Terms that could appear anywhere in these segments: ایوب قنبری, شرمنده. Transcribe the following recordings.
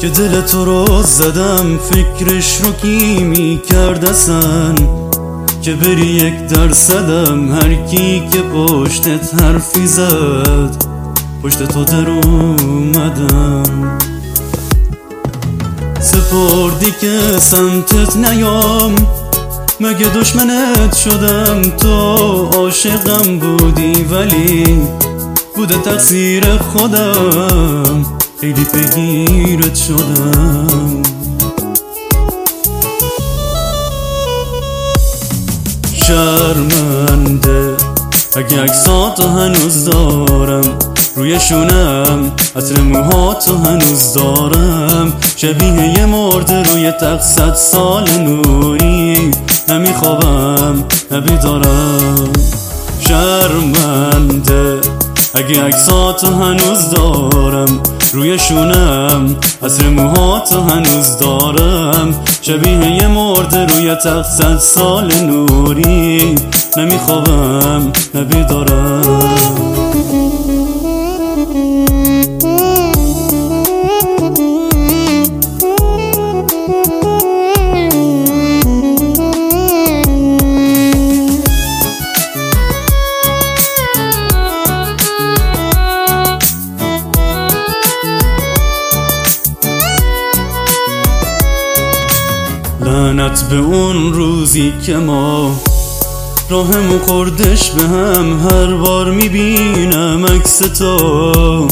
که دل تو رو زدم، فکرش رو کی میکرد اصلا که بری 1%؟ هرکی که پشتت حرفی زد پشت تو در اومدم، سپردی که سمتت نیام، مگه دشمنت شدم؟ تو عاشقم بودی ولی بوده تقصیر خودم، خیلی پیگیرت شدم. شرمنده اگه اجزاتو هنوز دارم، روی شونم عطر موهاتو هنوز دارم، شبیه یه مرده روی تخت 100 سال نوری، نمیخوابم نبیدارم. شرمنده اگه عکساتو هنوز دارم، روی شونم عطر موهاتو هنوز دارم، شبیه یه مرده روی تخت 100 سال نوری، نمیخوابم نبیدارم. لعنت به اون روزی که ما راهمون خوردش به هم، هر بار میبینم عکس تو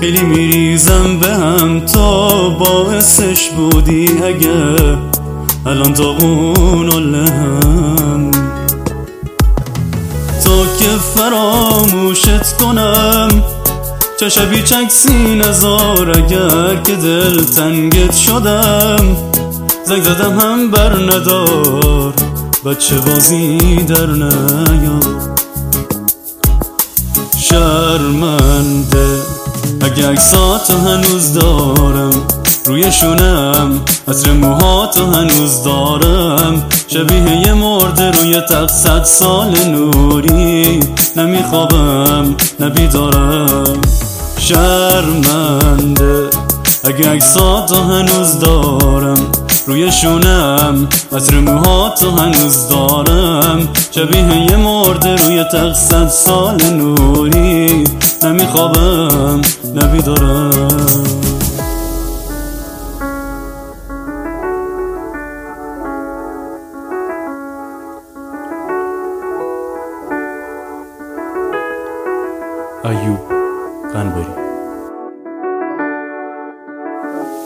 خیلی میریزم به هم، تا باعثش بودی اگه الان داغون و لهم، تا که فراموشت کنم چشم بیچ عکسی نزار، اگر که دلتنگت شدم زنگ زدم هم بر ندار، بچه بازی در نیار. شرمنده اگه عکساتو هنوز دارم، روی شونم عطر موهاتو هنوز دارم، شبیه یه مرده روی تخت 100 سال نوری، نمیخوابم نبیدارم. شرمنده اگه عکساتو هنوز دارم، روی شونم عطر موهاتو هنوز دارم، شبیه یه مرده روی تخت 100 سال نوری، نمیخوابم نبیدارم. ایوب قنبری.